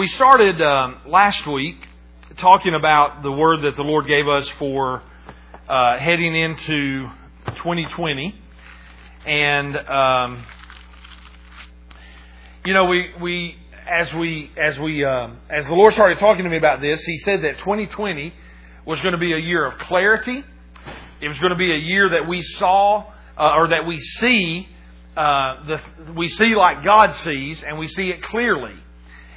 We started last week talking about the word that the Lord gave us for heading into 2020. And, as the Lord started talking to me about this, He said that 2020 was going to be a year of clarity. It was going to be a year that we saw, we see like God sees, and we see it clearly.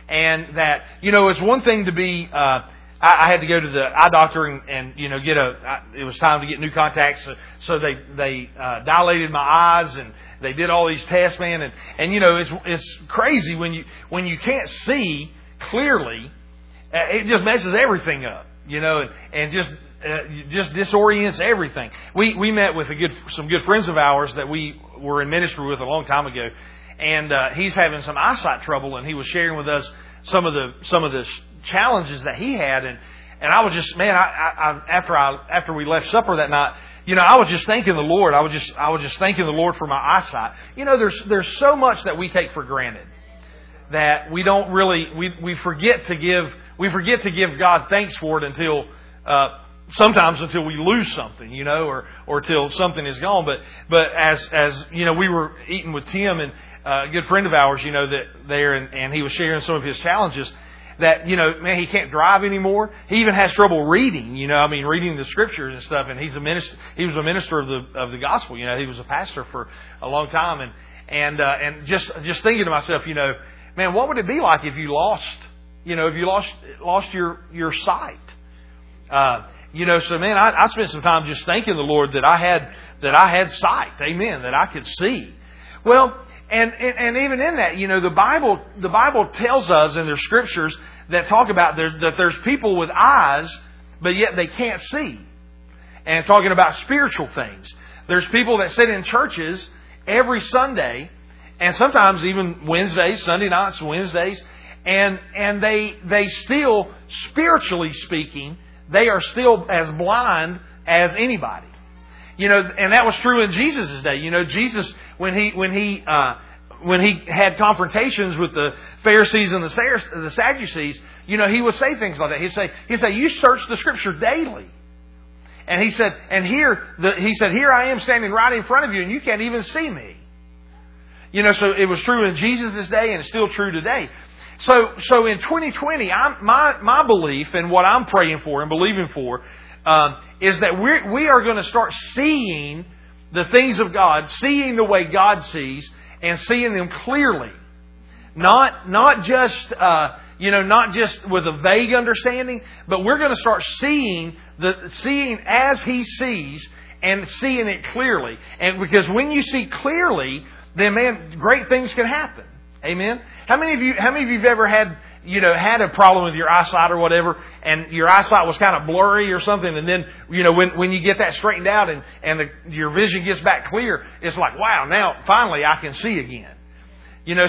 And that, it's one thing to be, I had to go to the eye doctor and it was time to get new contacts. So they dilated my eyes and they did all these tests, man. And it's crazy when you can't see clearly, it just messes everything up, and just disorients everything. We met with some good friends of ours that we were in ministry with a long time ago. And he's having some eyesight trouble, and he was sharing with us some of the challenges that he had. And I was just, man, after we left supper that night, I was just thanking the Lord. I was just thanking the Lord for my eyesight. There's so much that we take for granted that we don't really we forget to give God thanks for it until. Sometimes until we lose something, or till something is gone. But as we were eating with Tim and a good friend of ours, and he was sharing some of his challenges that, man, he can't drive anymore. He even has trouble reading, reading the scriptures and stuff. And he's a minister. He was a minister of the gospel. He was a pastor for a long time. And just thinking to myself, man, what would it be like if you lost your sight? So man, I spent some time just thanking the Lord that I had sight, amen, that I could see. Well, and even in that, the Bible tells us, and there's scriptures that talk about that there's people with eyes, but yet they can't see. And talking about spiritual things, there's people that sit in churches every Sunday, and sometimes even Wednesdays, Sunday nights, Wednesdays, and they still, spiritually speaking, they are still as blind as anybody, And that was true in Jesus' day. Jesus, when he had confrontations with the Pharisees and the Sadducees, he would say things like that. He'd say, "You search the Scripture daily," and he said, "And here I am standing right in front of you, and you can't even see me." So it was true in Jesus' day, and it's still true today. So in 2020, my belief and what I'm praying for and believing for is that we are going to start seeing the things of God, seeing the way God sees, and seeing them clearly, not just with a vague understanding, but we're going to start seeing as He sees and seeing it clearly. And because when you see clearly, then man, great things can happen. Amen. How many of you've ever had, had a problem with your eyesight or whatever, and your eyesight was kind of blurry or something, and then, when you get that straightened out and your vision gets back clear, it's like, wow, now finally I can see again.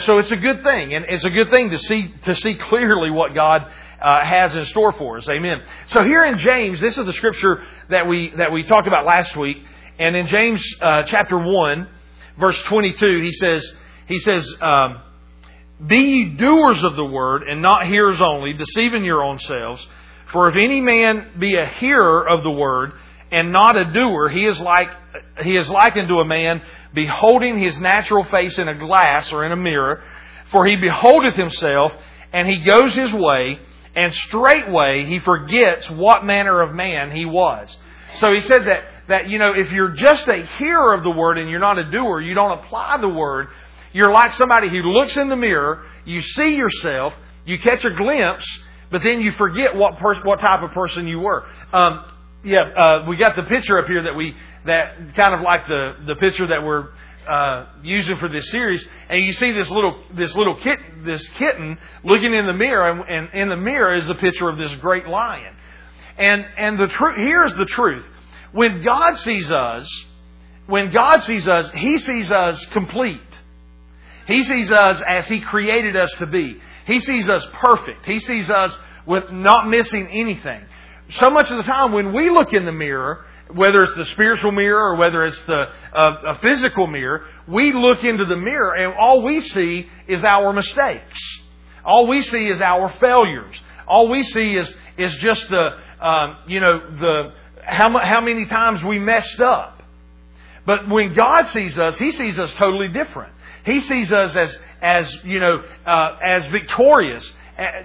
So it's a good thing, and it's a good thing to see clearly what God has in store for us. Amen. So here in James, this is the scripture that we talked about last week, and in James chapter 1, verse 22, he says. Be ye doers of the word, and not hearers only, deceiving your own selves. For if any man be a hearer of the word, and not a doer, he is likened to a man beholding his natural face in a glass or in a mirror. For he beholdeth himself, and he goes his way, and straightway he forgets what manner of man he was. So he said that if you're just a hearer of the word and you're not a doer, you don't apply the word. You're like somebody who looks in the mirror, you see yourself, you catch a glimpse, but then you forget what type of person you were. We got the picture up here that kind of like the picture that we're using for this series, and you see this kitten looking in the mirror, and in the mirror is the picture of this great lion. And the truth here is the truth. When God sees us, He sees us complete. He sees us as He created us to be. He sees us perfect. He sees us with not missing anything. So much of the time when we look in the mirror, whether it's the spiritual mirror or whether it's a physical mirror, we look into the mirror and all we see is our mistakes. All we see is our failures. All we see is just how many times we messed up. But when God sees us, He sees us totally different. He sees us as victorious.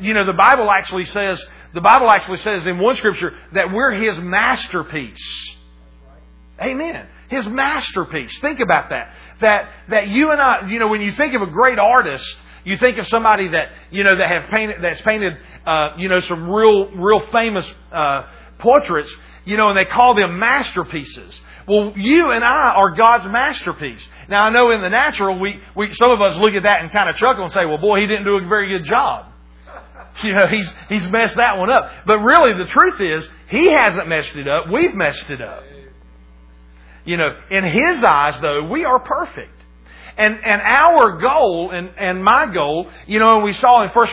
The Bible actually says in one Scripture that we're His masterpiece. Amen. His masterpiece. Think about that. That you and I, when you think of a great artist, you think of somebody that's painted some real famous portraits, and they call them masterpieces. Well, you and I are God's masterpiece. Now, I know in the natural, we some of us look at that and kind of chuckle and say, well, boy, he didn't do a very good job. He's messed that one up. But really, the truth is, he hasn't messed it up. We've messed it up. In His eyes, though, we are perfect. And our goal and my goal, and we saw in 2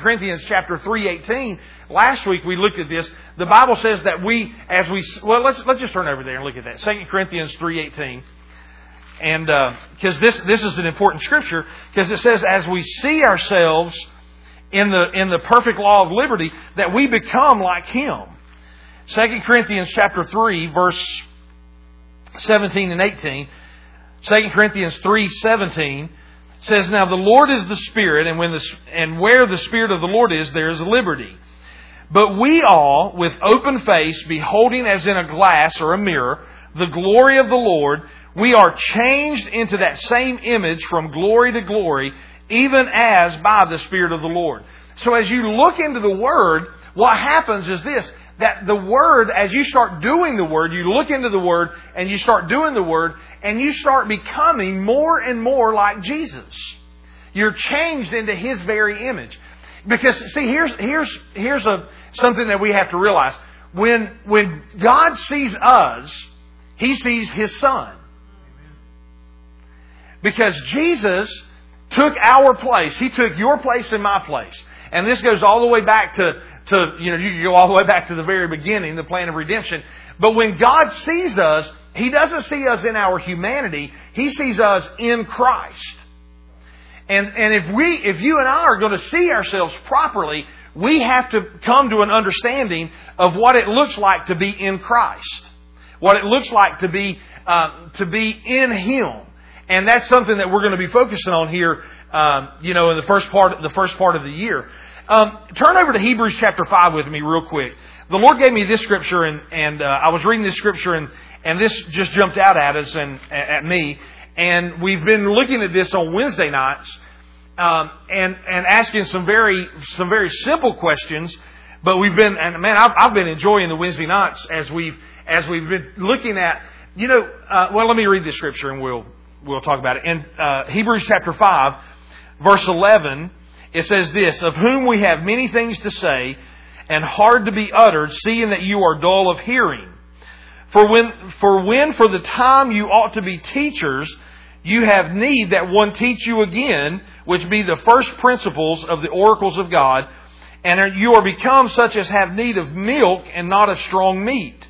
Corinthians chapter 3:18, last week we looked at this. The Bible says that let's just turn over there and look at that. 2 Corinthians 3:18. And because this is an important scripture, because it says, as we see ourselves in the perfect law of liberty, that we become like Him. 2 Corinthians chapter 3, verse 17 and 18. 2 Corinthians 3:17 says, now the Lord is the Spirit, and where the Spirit of the Lord is, there is liberty. But we all, with open face, beholding as in a glass or a mirror the glory of the Lord, we are changed into that same image from glory to glory, even as by the Spirit of the Lord. So as you look into the Word, what happens is this, that the Word, as you start doing the Word, you look into the Word, and you start doing the Word, and you start becoming more and more like Jesus. You're changed into His very image. Because, see, here's something that we have to realize. When God sees us, He sees His Son. Because Jesus took our place. He took your place and my place. And this goes all the way back to you can go all the way back to the very beginning, the plan of redemption. But when God sees us, He doesn't see us in our humanity. He sees us in Christ. And if you and I are going to see ourselves properly, we have to come to an understanding of what it looks like to be in Christ, what it looks like to be in Him. And that's something that we're going to be focusing on here, in the first part of the year. Turn over to Hebrews chapter 5 with me real quick. The Lord gave me this scripture, and I was reading this scripture, and this just jumped out at us and at me. And we've been looking at this on Wednesday nights, and asking some very simple questions. But I've been enjoying the Wednesday nights as we've been looking at. Let me read this scripture, and we'll talk about it. In Hebrews chapter 5, verse 11. It says this, of whom we have many things to say and hard to be uttered, seeing that you are dull of hearing. For when for the time you ought to be teachers, you have need that one teach you again, which be the first principles of the oracles of God, and you are become such as have need of milk and not of strong meat.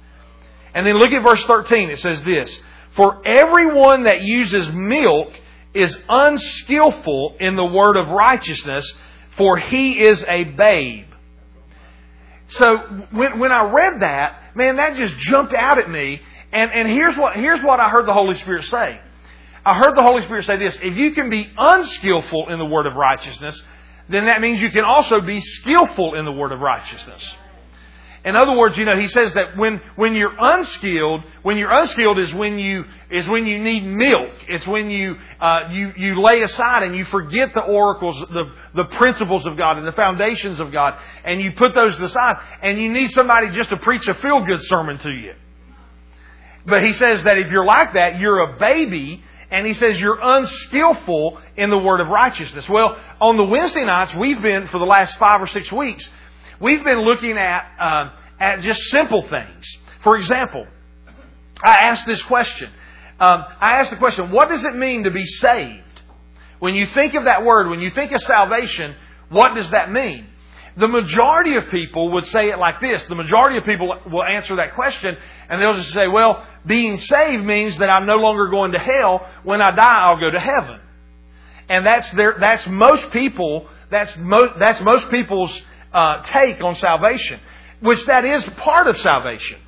And then look at verse 13. It says this, for everyone that uses milk is unskillful in the word of righteousness, for he is a babe. So when I read that, man, that just jumped out at me. And here's what I heard the Holy Spirit say. I heard the Holy Spirit say this, if you can be unskillful in the word of righteousness, then that means you can also be skillful in the word of righteousness. In other words, he says that when you're unskilled is when you need milk. It's when you lay aside and you forget the oracles, the principles of God and the foundations of God, and you put those aside, and you need somebody just to preach a feel-good sermon to you. But he says that if you're like that, you're a baby, and he says you're unskillful in the word of righteousness. Well, on the Wednesday nights, we've been, for the last 5 or 6 weeks, we've been looking at just simple things. For example, I asked the question, what does it mean to be saved? When you think of that word, when you think of salvation, what does that mean? The majority of people would say it like this. The majority of people will answer that question, and they'll just say, well, being saved means that I'm no longer going to hell. When I die, I'll go to heaven. And that's most people. That's most people's take on salvation, which that is part of salvation.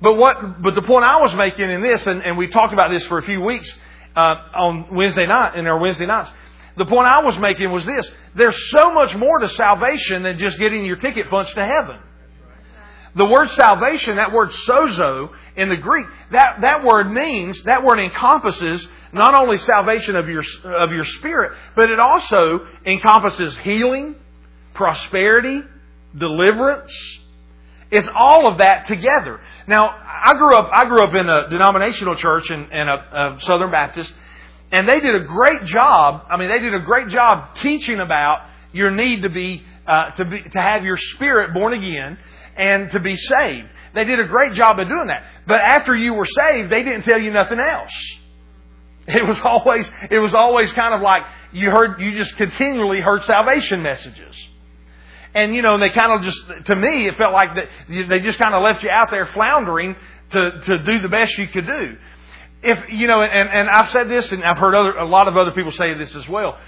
But the point I was making in this, and we talked about this for a few weeks on Wednesday night, in our Wednesday nights, the point I was making was this: there's so much more to salvation than just getting your ticket punched to heaven. The word salvation, that word sozo in the Greek, that word encompasses not only salvation of your spirit, but it also encompasses healing, prosperity, deliverance. It's all of that together. Now, I grew up in a denominational church and a Southern Baptist, and they did a great job. I mean, they did a great job teaching about your need to have your spirit born again and to be saved. They did a great job of doing that. But after you were saved, they didn't tell you nothing else. It was always kind of like you just continually heard salvation messages. And, you know, they kind of just, to me, it felt like they just kind of left you out there floundering to do the best you could do. And I've said this, and I've heard a lot of other people say this as well.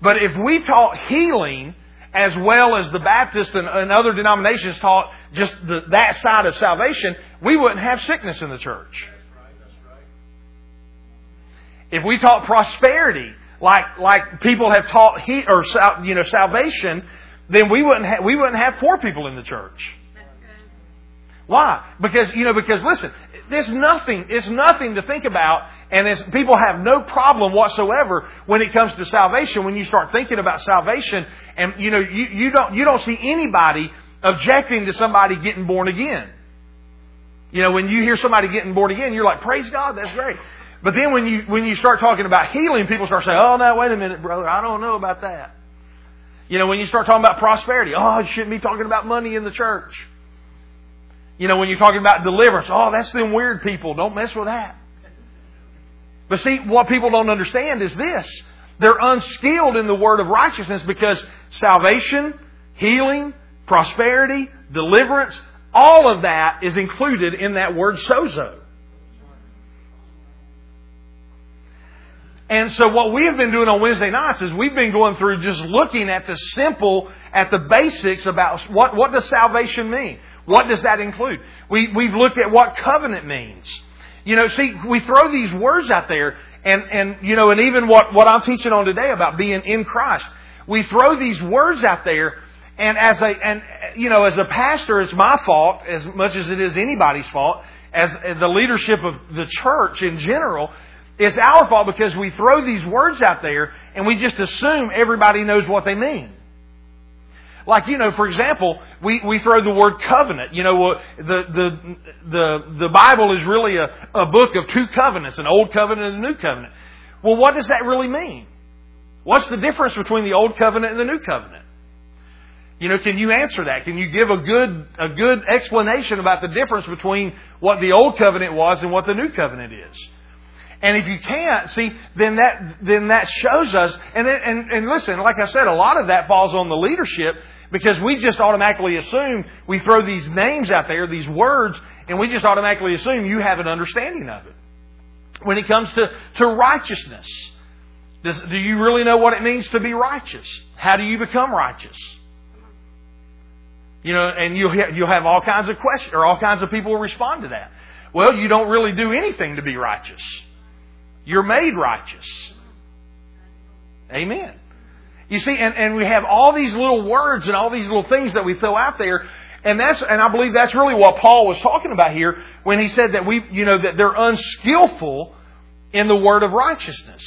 But if we taught healing as well as the Baptist and other denominations taught just that side of salvation, we wouldn't have sickness in the church. If we taught prosperity like people have taught salvation, then we wouldn't have poor people in the church. Why? Because listen, it's nothing to think about, and people have no problem whatsoever when it comes to salvation. When you start thinking about salvation, and you don't see anybody objecting to somebody getting born again. You know, when you hear somebody getting born again, you're like, praise God, that's great. But then when you start talking about healing, people start saying, oh no, wait a minute, brother, I don't know about that. You know, when you start talking about prosperity, oh, you shouldn't be talking about money in the church. You know, when you're talking about deliverance, oh, that's them weird people. Don't mess with that. But see, what people don't understand is this. They're unskilled in the word of righteousness because salvation, healing, prosperity, deliverance, all of that is included in that word sozo. And so what we have been doing on Wednesday nights is we've been going through just looking at the basics about what does salvation mean? What does that include? We've looked at what covenant means. You know, see, we throw these words out there and even what I'm teaching on today about being in Christ. We throw these words out there, and as a pastor, it's my fault as much as it is anybody's fault, as the leadership of the church in general. It's our fault because we throw these words out there and we just assume everybody knows what they mean. Like, you know, for example, we throw the word covenant. You know, the Bible is really a book of two covenants, an old covenant and a new covenant. Well, what does that really mean? What's the difference between the old covenant and the new covenant? You know, can you answer that? Can you give a good explanation about the difference between what the old covenant was and what the new covenant is? And if you can't, see, then that shows us. And listen, like I said, a lot of that falls on the leadership because we just automatically assume, we throw these names out there, these words, and we just automatically assume you have an understanding of it. When it comes to righteousness, do you really know what it means to be righteous? How do you become righteous? You know, and you'll have all kinds of questions, or all kinds of people will respond to that. Well, you don't really do anything to be righteous. You're made righteous. Amen. You see, and we have all these little words and all these little things that we throw out there, and I believe that's really what Paul was talking about here when he said that that they're unskillful in the word of righteousness.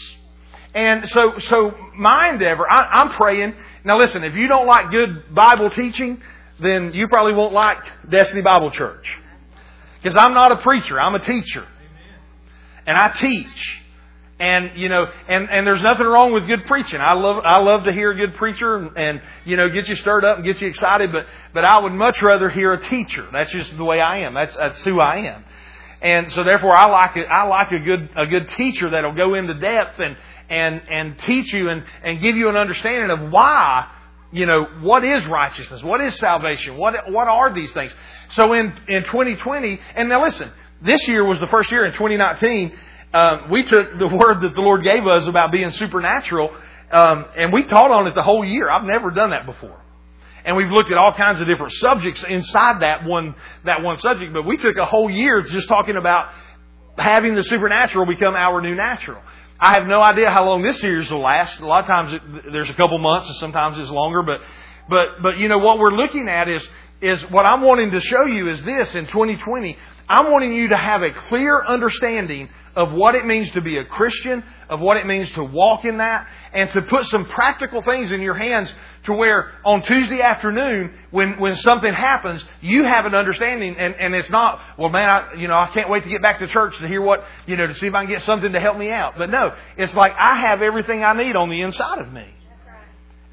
And so my endeavor, I'm praying. Now listen, if you don't like good Bible teaching, then you probably won't like Destiny Bible Church. Because I'm not a preacher, I'm a teacher. And I teach. And there's nothing wrong with good preaching. I love to hear a good preacher and get you stirred up and get you excited, but I would much rather hear a teacher. That's just the way I am. That's who I am. And so therefore I like a good teacher that'll go into depth and teach you and give you an understanding of why, you know, what is righteousness, what is salvation, what are these things. So in 2020, and now listen, this year was the first year in 2019, we took the word that the Lord gave us about being supernatural And we taught on it the whole year. I've never done that before. And we've looked at all kinds of different subjects inside that one subject. But we took a whole year just talking about having the supernatural become our new natural. I have no idea how long this series will last. A lot of times there's a couple months, and sometimes it's longer. But you know what we're looking at is what I'm wanting to show you is this in 2020. I'm wanting you to have a clear understanding of what it means to be a Christian, of what it means to walk in that, and to put some practical things in your hands to where on Tuesday afternoon, when something happens, you have an understanding, and it's not, well, man, I can't wait to get back to church to hear what, to see if I can get something to help me out. But no, it's like I have everything I need on the inside of me.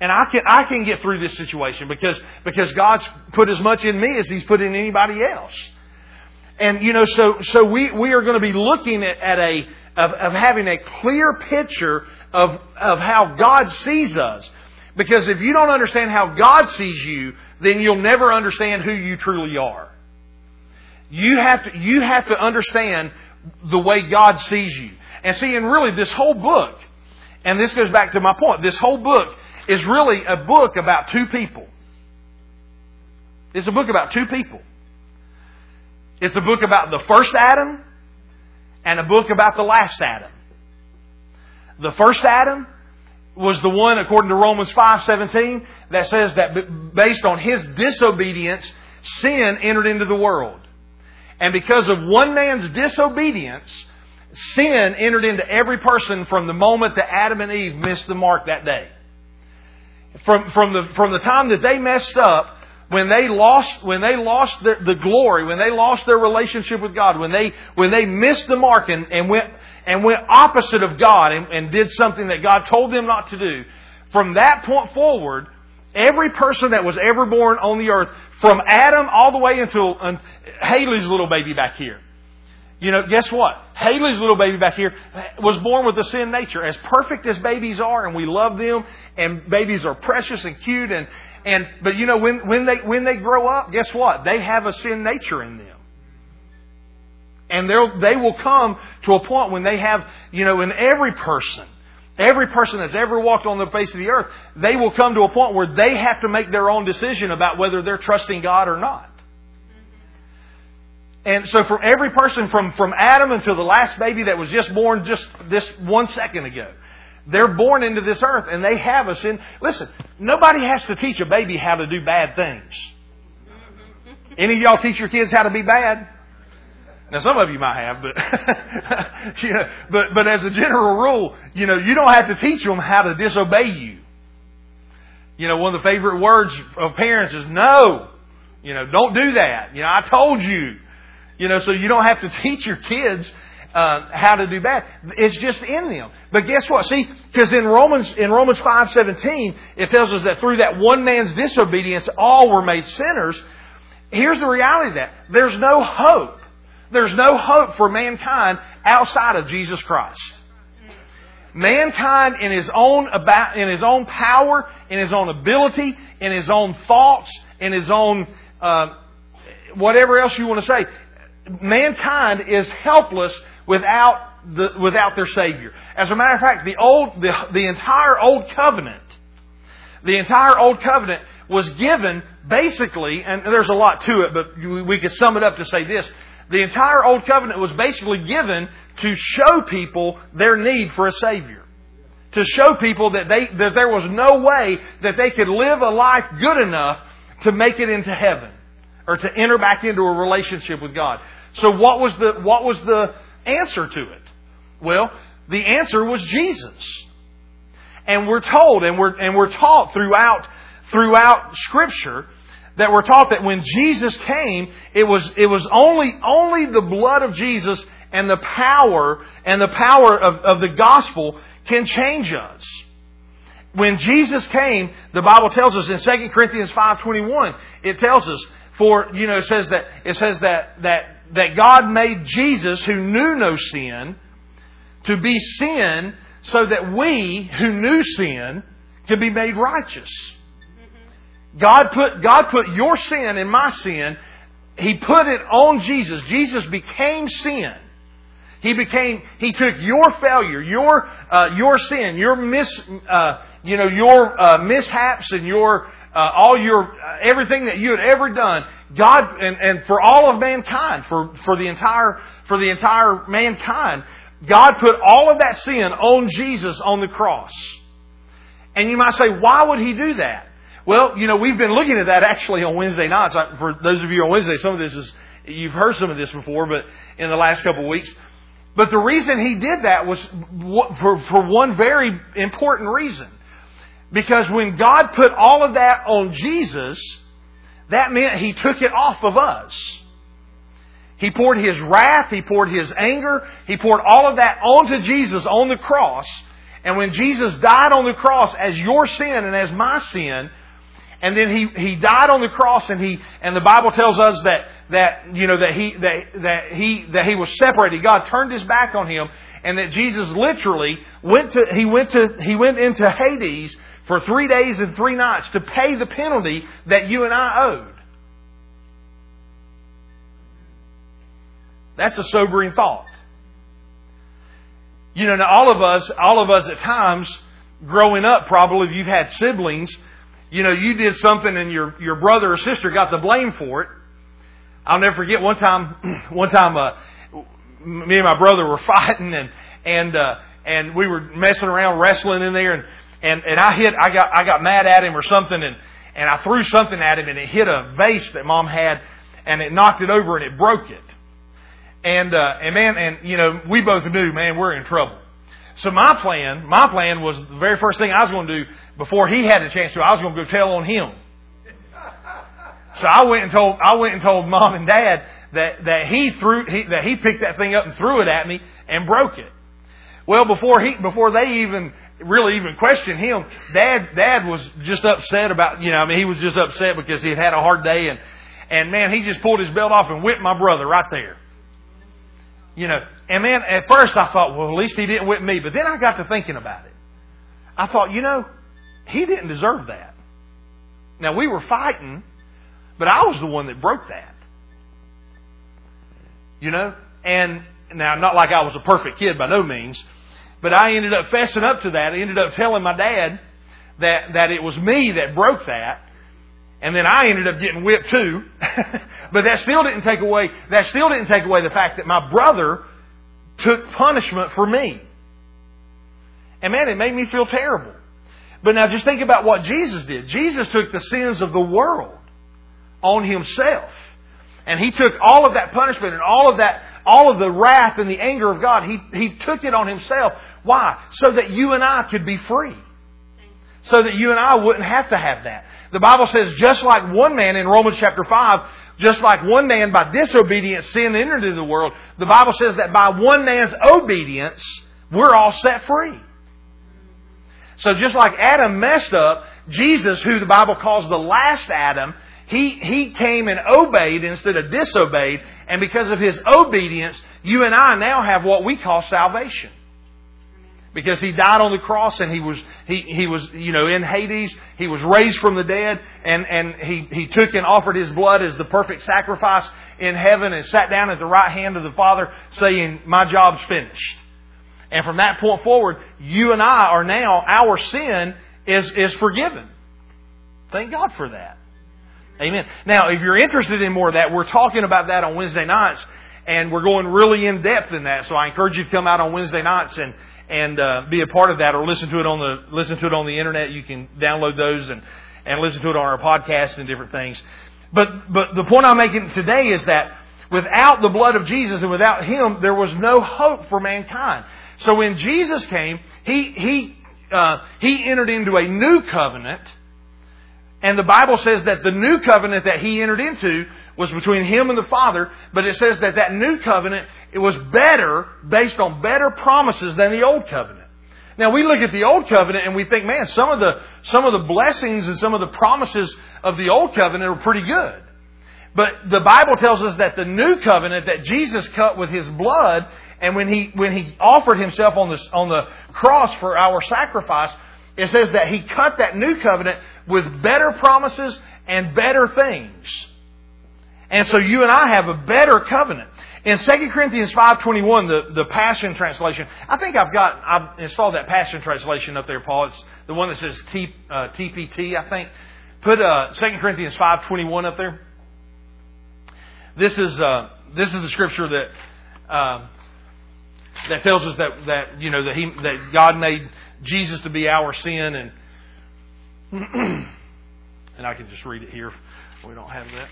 And I can get through this situation because God's put as much in me as He's put in anybody else. And so we are going to be looking at having a clear picture of how God sees us. Because if you don't understand how God sees you, then you'll never understand who you truly are. You have to understand the way God sees you. And see, and really this whole book, and this goes back to my point, this whole book is really a book about two people. It's a book about two people. It's a book about the first Adam and a book about the last Adam. The first Adam was the one, according to Romans 5:17, that says that based on his disobedience, sin entered into the world. And because of one man's disobedience, sin entered into every person from the moment that Adam and Eve missed the mark that day. From the time that they messed up, when they lost the glory, when they lost their relationship with God, when they missed the mark and went opposite of God and did something that God told them not to do, from that point forward, every person that was ever born on the earth, from Adam all the way until Haley's little baby back here, guess what? Haley's little baby back here was born with a sin nature. As perfect as babies are, and we love them, and babies are precious and cute, but when they grow up, guess what? They have a sin nature in them. And they will come to a point when they have, in every person that's ever walked on the face of the earth, they will come to a point where they have to make their own decision about whether they're trusting God or not. And so for every person from Adam until the last baby that was just born just this 1 second ago, they're born into this earth and they have a sin. Listen, nobody has to teach a baby how to do bad things. Any of y'all teach your kids how to be bad? Now some of you might have, but but as a general rule, you don't have to teach them how to disobey you. One of the favorite words of parents is no. Don't do that. I told you. So you don't have to teach your kids how to do bad. It's just in them. But guess what? See, because in Romans 5:17, it tells us that through that one man's disobedience, all were made sinners. Here's the reality of that. There's no hope. There's no hope for mankind outside of Jesus Christ. Mankind in his own power, in his own ability, in his own thoughts, in his own whatever else you want to say. Mankind is helpless without their Savior. As a matter of fact, the entire Old Covenant was given basically, and there's a lot to it, but we could sum it up to say this: the entire Old Covenant was basically given to show people their need for a Savior, to show people that there was no way that they could live a life good enough to make it into heaven, or to enter back into a relationship with God. So what was the answer to it? Well, the answer was Jesus. And we're told and we're taught throughout Scripture that we're taught that when Jesus came, it was only the blood of Jesus and the power of the gospel can change us. When Jesus came, the Bible tells us in 2 Corinthians 5:21, it tells us, for it says that God made Jesus, who knew no sin, to be sin, so that we who knew sin could be made righteous. God put your sin and my sin. He put it on Jesus. Jesus became sin. He took your failure, your sin, your you know, your mishaps and your everything that you had ever done, God, and for all of mankind, for the entire mankind, God put all of that sin on Jesus on the cross. And you might say, why would He do that? Well, you know, we've been looking at that actually on Wednesday nights. For those of you on Wednesday, some of this is, you've heard some of this before, but in the last couple of weeks. But the reason He did that was for one very important reason. Because when God put all of that on Jesus, that meant He took it off of us. He poured His wrath, He poured His anger, He poured all of that onto Jesus on the cross. And when Jesus died on the cross as your sin and as my sin, and then He died on the cross, and the Bible tells us that He was separated. God turned His back on Him, and that Jesus literally went into Hades for 3 days and 3 nights to pay the penalty that you and I owed. That's a sobering thought. You know, now all of us at times, growing up probably, if you've had siblings, you know, you did something and your brother or sister got the blame for it. I'll never forget one time, me and my brother were fighting and we were messing around, wrestling in there, and I got mad at him or something, and I threw something at him, and it hit a vase that Mom had, and it knocked it over and it broke it. And you know, we both knew, man, we're in trouble. So my plan was, the very first thing I was going to do before he had a chance to, I was going to go tell on him. So I went and told Mom and Dad that he picked that thing up and threw it at me and broke it. Well, before they even questioned him, Dad was just upset about, you know, I mean, he was just upset because he had a hard day, and man, he just pulled his belt off and whipped my brother right there. You know, and man, at first I thought, well, at least he didn't whip me. But then I got to thinking about it. I thought, you know, he didn't deserve that. Now, we were fighting, but I was the one that broke that. You know, and now, not like I was a perfect kid by no means, but I ended up fessing up to that. I ended up telling my dad that it was me that broke that. And then I ended up getting whipped too. But that still didn't take away the fact that my brother took punishment for me. And man, it made me feel terrible. But now just think about what Jesus did. Jesus took the sins of the world on Himself. And He took all of that punishment and all of the wrath and the anger of God. He took it on Himself. Why? So that you and I could be free. So that you and I wouldn't have to have that. The Bible says, just like one man in Romans chapter 5, just like one man by disobedience sin entered into the world, the Bible says that by one man's obedience, we're all set free. So just like Adam messed up, Jesus, who the Bible calls the last Adam, He came and obeyed instead of disobeyed, and because of His obedience, you and I now have what we call salvation. Because He died on the cross, and He was you know, in Hades. He was raised from the dead, and he took and offered His blood as the perfect sacrifice in heaven, and sat down at the right hand of the Father, saying, "My job's finished." And from that point forward, you and I are now, our sin is forgiven. Thank God for that. Amen. Now, if you're interested in more of that, we're talking about that on Wednesday nights, and we're going really in depth in that. So I encourage you to come out on Wednesday nights and be a part of that, or listen to it on the internet. You can download those and listen to it on our podcast and different things. But the point I'm making today is that without the blood of Jesus and without Him, there was no hope for mankind. So when Jesus came, He entered into a new covenant, and the Bible says that the new covenant that He entered into was between Him and the Father, but it says that new covenant, it was better, based on better promises than the old covenant. Now we look at the old covenant and we think, man, some of the blessings and some of the promises of the old covenant are pretty good. But the Bible tells us that the new covenant that Jesus cut with His blood, and when he offered Himself on the cross for our sacrifice, it says that He cut that new covenant with better promises and better things. And so you and I have a better covenant. In 2 Corinthians 5:21, the Passion Translation, I think I've installed that Passion Translation up there, Paul. It's the one that says TPT, I think. Put 2 Corinthians 5:21 up there. This is the scripture that tells us that God made Jesus to be our sin, and and I can just read it here. We don't have that.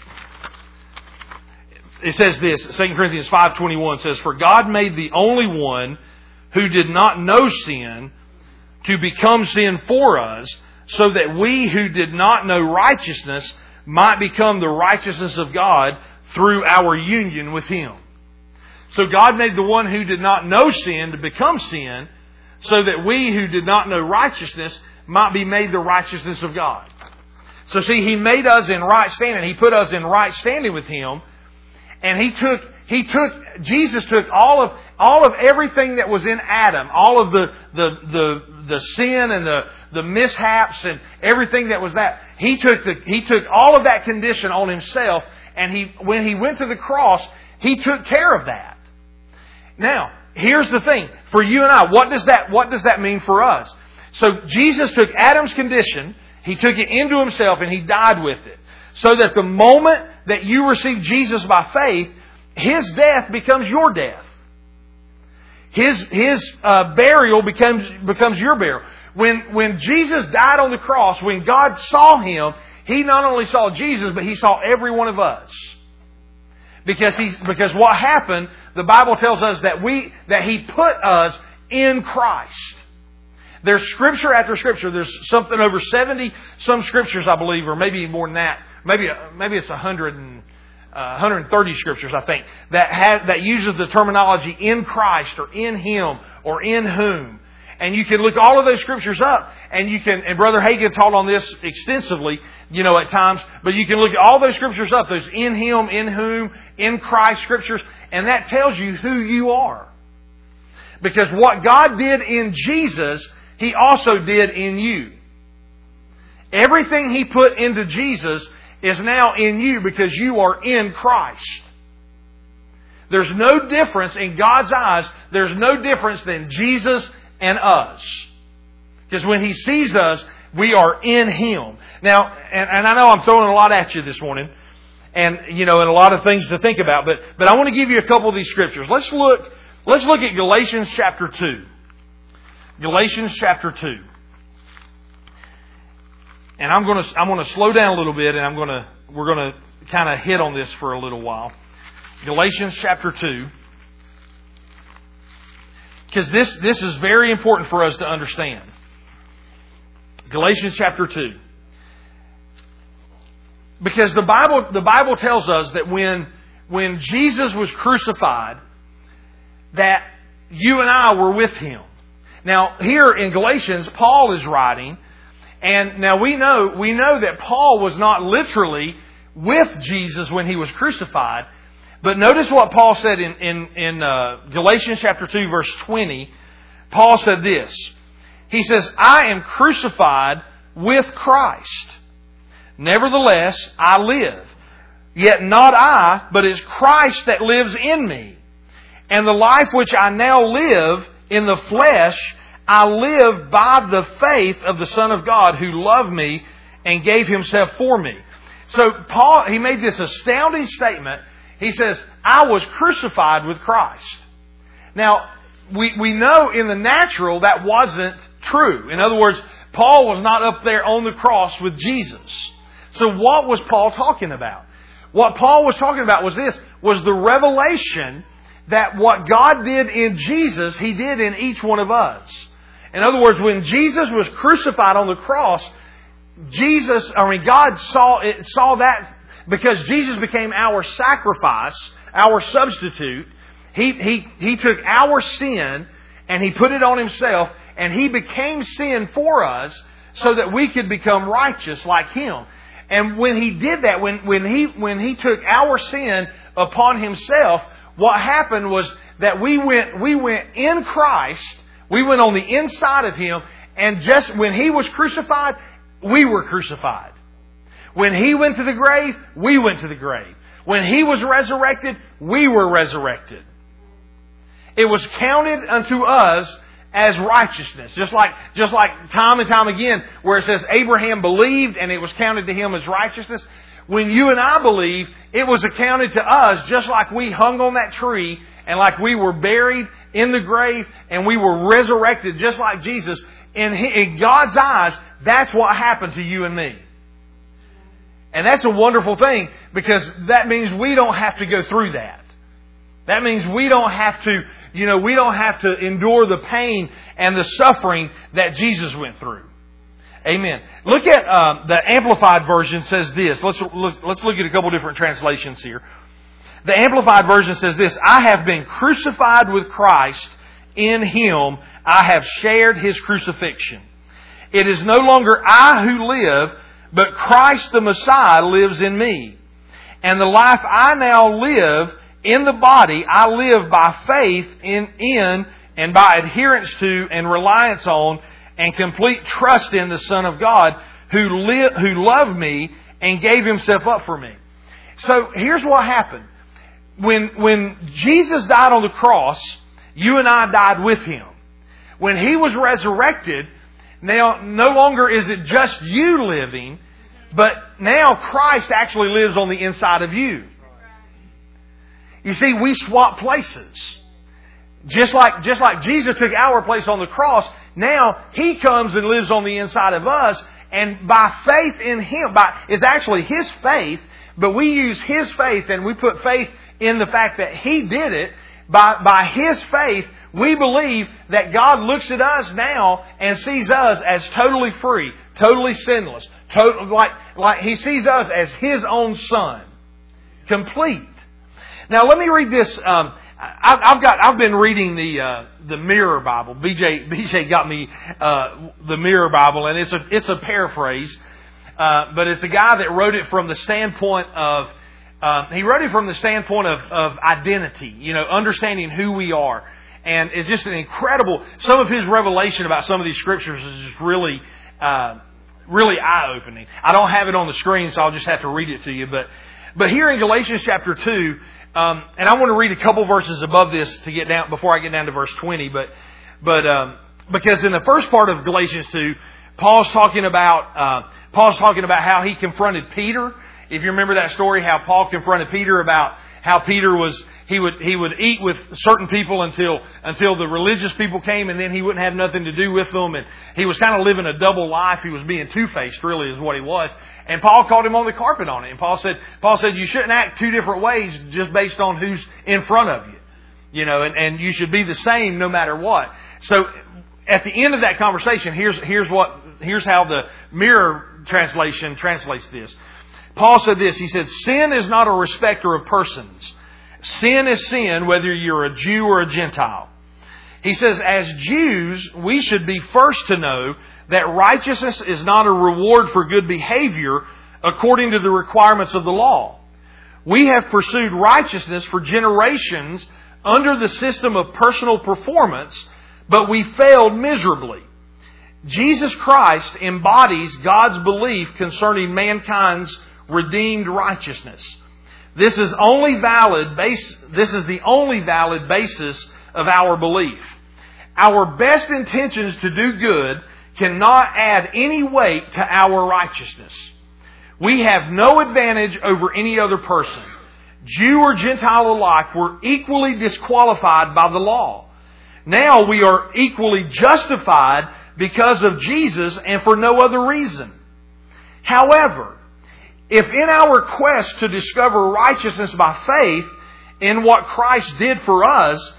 It says this, 2 Corinthians 5:21 says, "For God made the only one who did not know sin to become sin for us, so that we who did not know righteousness might become the righteousness of God through our union with Him." So God made the one who did not know sin to become sin, so that we who did not know righteousness might be made the righteousness of God. So see, He made us in right standing. He put us in right standing with Him. And Jesus took all of everything that was in Adam, all of the sin and the mishaps and everything that was that. He took all of that condition on Himself, and when He went to the cross, He took care of that. Now, here's the thing. For you and I, what does that mean for us? So Jesus took Adam's condition, He took it into Himself, and He died with it. So that the moment that you receive Jesus by faith, His death becomes your death. His burial becomes your burial. When Jesus died on the cross, when God saw Him, He not only saw Jesus, but He saw every one of us. Because what happened, the Bible tells us that He put us in Christ. There's scripture after scripture. There's something over 70 some scriptures, I believe, or maybe more than that. Maybe it's 130 scriptures, I think, that uses the terminology "in Christ" or "in Him" or "in whom." And you can look all of those scriptures up, and Brother Hagin taught on this extensively, at times, but you can look all those scriptures up, those "in Him," "in whom," "in Christ" scriptures, and that tells you who you are. Because what God did in Jesus, He also did in you. Everything He put into Jesus is now in you because you are in Christ. There's no difference in God's eyes. There's no difference than Jesus and us. Because when He sees us, we are in Him. Now, and I know I'm throwing a lot at you this morning, and a lot of things to think about, but I want to give you a couple of these scriptures. Let's look at Galatians chapter 2. Galatians chapter 2. And I'm going to slow down a little bit, and we're going to kind of hit on this for a little while. Galatians chapter 2. Because this is very important for us to understand. Galatians chapter 2. Because the Bible tells us that when Jesus was crucified, that you and I were with Him. Now, here in Galatians, Paul is writing, and now we know that Paul was not literally with Jesus when He was crucified, but notice what Paul said in Galatians chapter 2, verse 20. Paul said this. He says, "I am crucified with Christ. Nevertheless, I live. Yet not I, but it's Christ that lives in me. And the life which I now live in the flesh, I live by the faith of the Son of God who loved me and gave Himself for me." So Paul, he made this astounding statement. He says, "I was crucified with Christ." Now, we know in the natural that wasn't true. In other words, Paul was not up there on the cross with Jesus. So what was Paul talking about? What Paul was talking about was the revelation that what God did in Jesus, He did in each one of us. In other words, when Jesus was crucified on the cross, God saw that because Jesus became our sacrifice, our substitute. He took our sin and He put it on Himself, and He became sin for us so that we could become righteous like Him. And when He did that, when he took our sin upon Himself, what happened was that we went in Christ, we went on the inside of Him, and just when He was crucified, we were crucified. When He went to the grave, we went to the grave. When He was resurrected, we were resurrected. It was counted unto us as righteousness. Just like time and time again where it says Abraham believed and it was counted to him as righteousness. When you and I believe, it was accounted to us just like we hung on that tree and like we were buried in the grave and we were resurrected just like Jesus. In God's eyes, that's what happened to you and me. And that's a wonderful thing because that means we don't have to go through that. That means we don't have to, we don't have to endure the pain and the suffering that Jesus went through. Amen. Look at the Amplified Version says this. Let's look at a couple different translations here. The Amplified Version says this: I have been crucified with Christ. In Him, I have shared His crucifixion. It is no longer I who live, but Christ the Messiah lives in me. And the life I now live in the body, I live by faith in and by adherence to and reliance on and complete trust in the Son of God who loved me and gave Himself up for me. So here's what happened. When Jesus died on the cross, you and I died with Him. When He was resurrected, now no longer is it just you living, but now Christ actually lives on the inside of you. You see, we swap places. Just like Jesus took our place on the cross, now He comes and lives on the inside of us, and by faith in Him, it's actually His faith, but we use His faith and we put faith in the fact that He did it. By His faith, we believe that God looks at us now and sees us as totally free, totally sinless, like He sees us as His own Son, complete. Now, let me read this. I've been reading the Mirror Bible. BJ got me the Mirror Bible, and it's a paraphrase, but it's a guy that wrote it from the standpoint of. He wrote it from the standpoint of identity, understanding who we are. And it's just an incredible, some of his revelation about some of these scriptures is just really, really eye-opening. I don't have it on the screen, so I'll just have to read it to you. But here in Galatians chapter 2, and I want to read a couple verses above this to get down before I get down to verse 20, but because in the first part of Galatians 2, Paul's talking about how he confronted Peter. If you remember that story, how Paul confronted Peter about how Peter would eat with certain people until the religious people came, and then he wouldn't have nothing to do with them, and he was kind of living a double life. He was being two-faced, really, is what he was. And Paul called him on the carpet on it. And Paul said you shouldn't act two different ways just based on who's in front of you, and you should be the same no matter what. So at the end of that conversation, here's how the Mirror translation translates this. Paul said this, he said, sin is not a respecter of persons. Sin is sin, whether you're a Jew or a Gentile. He says, as Jews, we should be first to know that righteousness is not a reward for good behavior according to the requirements of the law. We have pursued righteousness for generations under the system of personal performance, but we failed miserably. Jesus Christ embodies God's belief concerning mankind's redeemed righteousness. This is the only valid basis of our belief. Our best intentions to do good cannot add any weight to our righteousness. We have no advantage over any other person. Jew or Gentile alike were equally disqualified by the law. Now we are equally justified because of Jesus and for no other reason. However, if in our quest to discover righteousness by faith in what Christ did for us,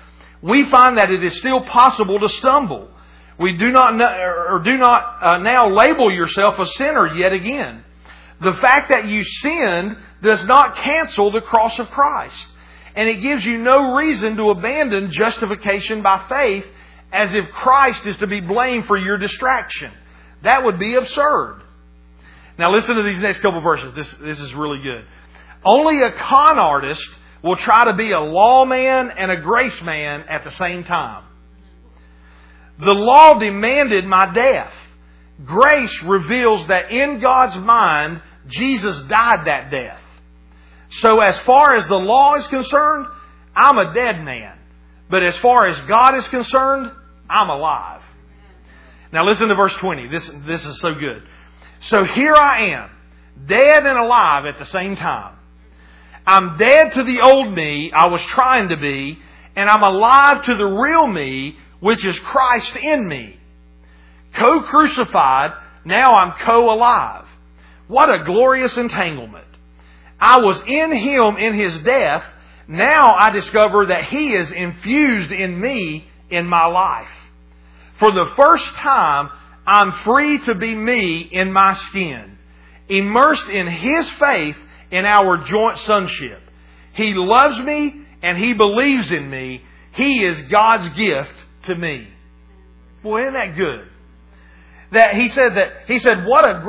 we find that it is still possible to stumble. We do not now label yourself a sinner yet again. The fact that you sinned does not cancel the cross of Christ, and it gives you no reason to abandon justification by faith as if Christ is to be blamed for your distraction. That would be absurd. Now listen to these next couple of verses. This is really good. Only a con artist will try to be a lawman and a grace man at the same time. The law demanded my death. Grace reveals that in God's mind, Jesus died that death. So as far as the law is concerned, I'm a dead man. But as far as God is concerned, I'm alive. Now listen to verse 20. This is so good. So here I am, dead and alive at the same time. I'm dead to the old me I was trying to be, and I'm alive to the real me, which is Christ in me. Co-crucified, now I'm co-alive. What a glorious entanglement. I was in Him in His death. Now I discover that He is infused in me in my life. For the first time, I'm free to be me in my skin, immersed in His faith in our joint sonship. He loves me and He believes in me. He is God's gift to me. Boy, isn't that good? He said, what a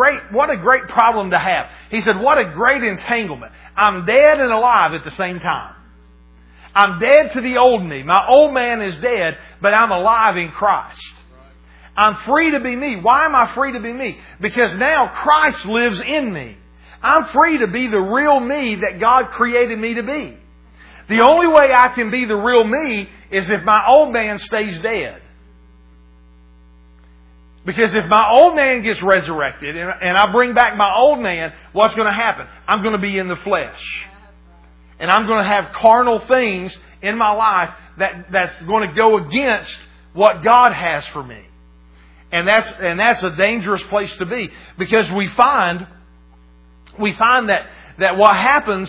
great problem to have. He said, what a great entanglement. I'm dead and alive at the same time. I'm dead to the old me. My old man is dead, but I'm alive in Christ. I'm free to be me. Why am I free to be me? Because now Christ lives in me. I'm free to be the real me that God created me to be. The only way I can be the real me is if my old man stays dead. Because if my old man gets resurrected and I bring back my old man, what's going to happen? I'm going to be in the flesh. And I'm going to have carnal things in my life that's going to go against what God has for me. And that's a dangerous place to be, because we find that what happens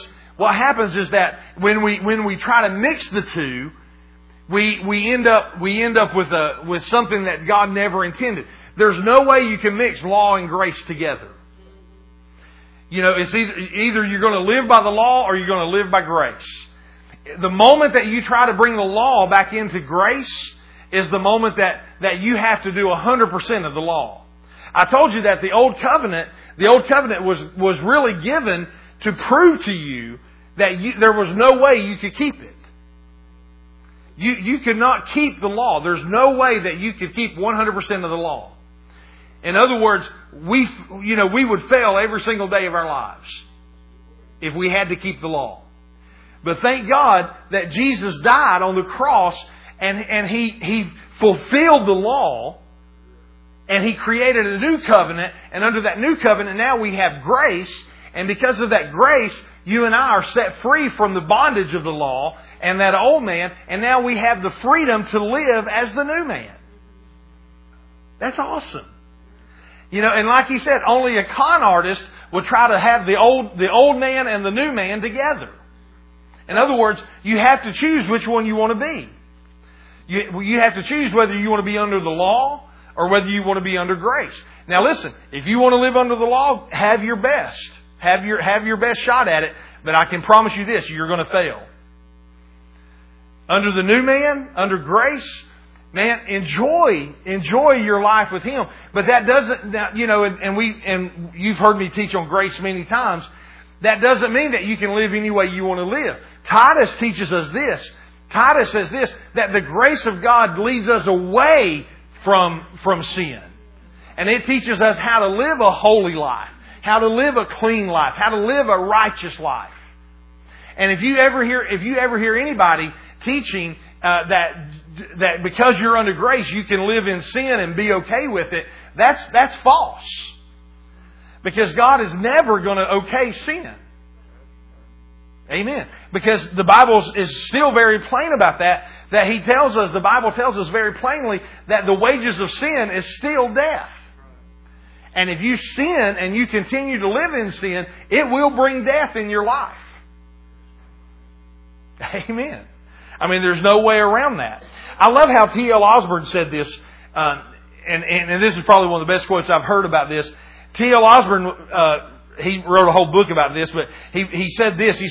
is that when we try to mix the two, we end up with something that God never intended. There's no way you can mix law and grace together. You know, it's either you're going to live by the law or you're going to live by grace. The moment that you try to bring the law back into grace is the moment that you have to do 100% of the law. I told you that the Old Covenant was really given to prove to you that there was no way you could keep it. You could not keep the law. There's no way that you could keep 100% of the law. In other words, we would fail every single day of our lives if we had to keep the law. But thank God that Jesus died on the cross and He fulfilled the law, and He created a new covenant, and under that new covenant now we have grace, and because of that grace, you and I are set free from the bondage of the law and that old man, and now we have the freedom to live as the new man. That's awesome. You know, and like he said, only a con artist would try to have the old man and the new man together. In other words, you have to choose which one you want to be. You have to choose whether you want to be under the law or whether you want to be under grace. Now listen, if you want to live under the law, have your best. Have your best shot at it, but I can promise you this, you're going to fail. Under the new man, under grace, man, enjoy your life with Him. But that doesn't, you know, and you've heard me teach on grace many times. That doesn't mean that you can live any way you want to live. Titus teaches us this. Titus says this, that the grace of God leads us away from sin. And it teaches us how to live a holy life, how to live a clean life, how to live a righteous life. And if you ever hear anybody teaching that because you're under grace you can live in sin and be okay with it, that's false. Because God is never going to okay sin. Amen. Because the Bible is still very plain about that He tells us, the Bible tells us very plainly that the wages of sin is still death. And if you sin and you continue to live in sin, it will bring death in your life. Amen. I mean, there's no way around that. I love how T.L. Osborne said this, and this is probably one of the best quotes I've heard about this. T.L. Osborne, he wrote a whole book about this, but he said this. He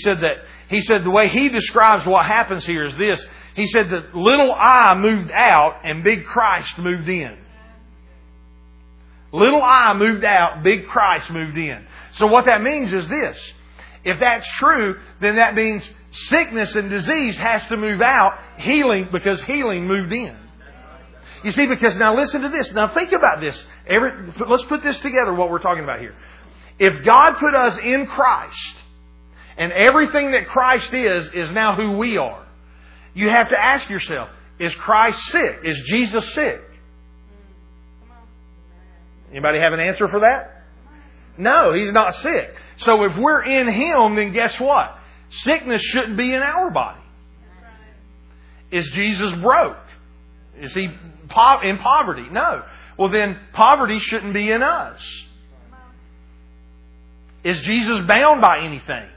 said the way he describes what happens here is this. He said that little I moved out and big Christ moved in. Little I moved out, big Christ moved in. So what that means is this. If that's true, then that means sickness and disease has to move out, healing, because healing moved in. You see, because now listen to this. Now think about this. Let's put this together, what we're talking about here. If God put us in Christ And everything that Christ is now who we are. You have to ask yourself, is Christ sick? Is Jesus sick? Anybody have an answer for that? No, He's not sick. So if we're in Him, then guess what? Sickness shouldn't be in our body. Is Jesus broke? Is He in poverty? No. Well, then poverty shouldn't be in us. Is Jesus bound by anything?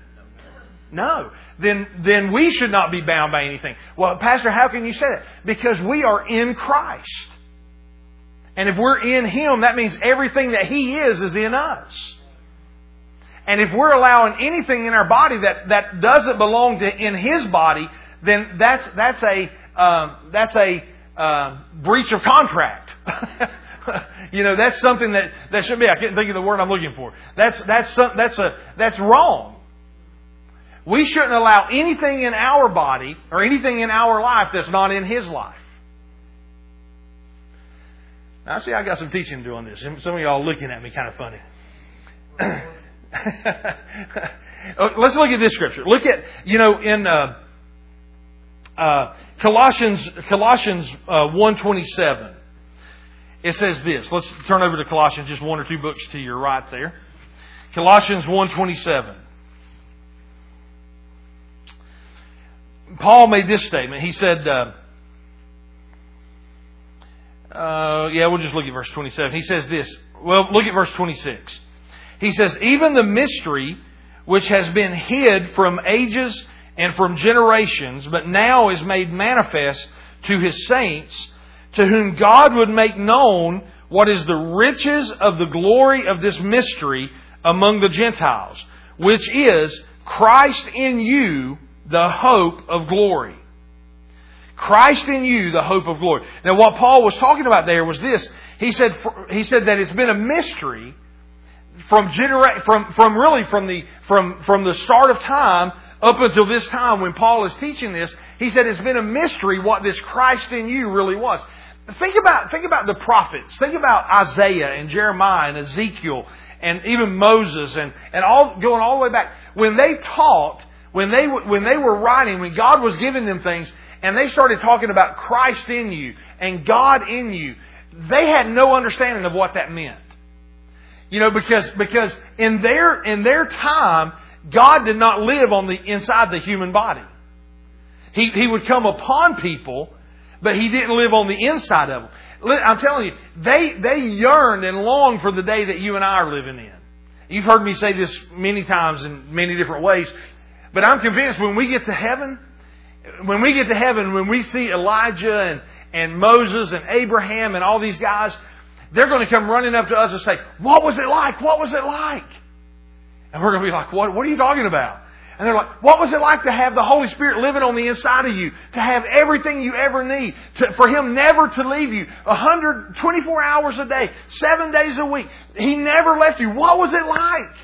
No. Then we should not be bound by anything. Well, Pastor, how can you say that? Because we are in Christ. And if we're in Him, that means everything that He is in us. And if we're allowing anything in our body that doesn't belong in His body, then that's a breach of contract. You know, that's something that should be. I can't think of the word I'm looking for. That's wrong. We shouldn't allow anything in our body or anything in our life that's not in His life. Now, see, I got some teaching to do on this. Some of y'all looking at me kind of funny. Let's look at this scripture. Look at, in Colossians 1:27. It says this. Let's turn over to Colossians, just one or two books to your right there. Colossians 1:27. Paul made this statement. He said, we'll just look at verse 27. He says this. Well, look at verse 26. He says, even the mystery which has been hid from ages and from generations, but now is made manifest to His saints, to whom God would make known what is the riches of the glory of this mystery among the Gentiles, which is Christ in you, the hope of glory. Christ in you, the hope of glory. Now, what Paul was talking about there was this. He said that it's been a mystery from the start of time up until this time when Paul is teaching this. He said it's been a mystery what this Christ in you really was. Think about the prophets. Think about Isaiah and Jeremiah and Ezekiel and even Moses and all going all the way back. When they taught, when they were writing, when God was giving them things, and they started talking about Christ in you and God in you, they had no understanding of what that meant. You know, because in their time, God did not live on the inside the human body. He would come upon people, but He didn't live on the inside of them. I'm telling you, they yearned and longed for the day that you and I are living in. You've heard me say this many times in many different ways, but I'm convinced when we get to heaven, when we see Elijah and Moses and Abraham and all these guys, they're going to come running up to us and say, what was it like? What was it like? And we're going to be like, what are you talking about? And they're like, what was it like to have the Holy Spirit living on the inside of you? To have everything you ever need? For Him never to leave you. 124 hours a day. 7 days a week. He never left you. What was it like?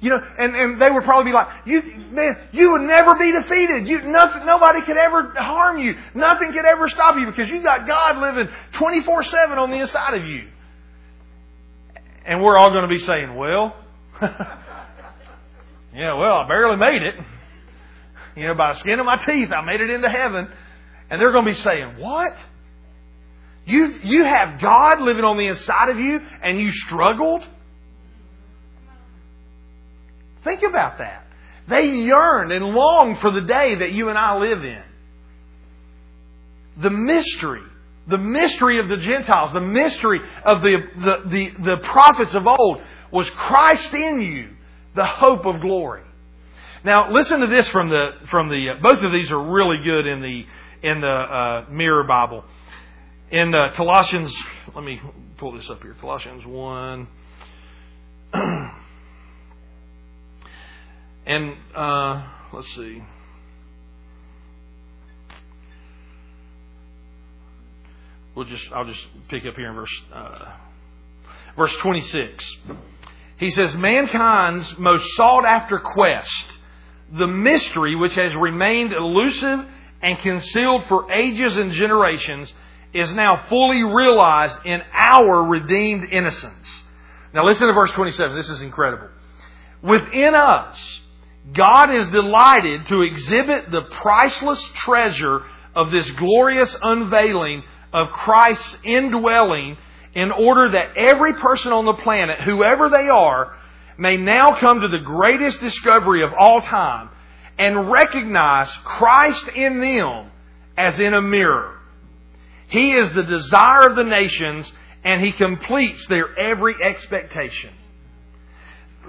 You know, and they would probably be like, you would never be defeated. Nobody could ever harm you. Nothing could ever stop you because you got God living 24/7 on the inside of you. And we're all going to be saying, well, yeah, well, I barely made it. You know, by the skin of my teeth, I made it into heaven. And they're going to be saying, what? You have God living on the inside of you and you struggled? Think about that. They yearned and longed for the day that you and I live in. The mystery of the Gentiles, the mystery of the prophets of old was Christ in you, the hope of glory. Now, listen to this from the both of these are really good in the Mirror Bible. In Colossians, let me pull this up here. Colossians 1. And let's see. I'll just pick up here in verse 26. He says, mankind's most sought-after quest, the mystery which has remained elusive and concealed for ages and generations, is now fully realized in our redeemed innocence. Now listen to verse 27. This is incredible. Within us, God is delighted to exhibit the priceless treasure of this glorious unveiling of Christ's indwelling in order that every person on the planet, whoever they are, may now come to the greatest discovery of all time and recognize Christ in them as in a mirror. He is the desire of the nations, and He completes their every expectation.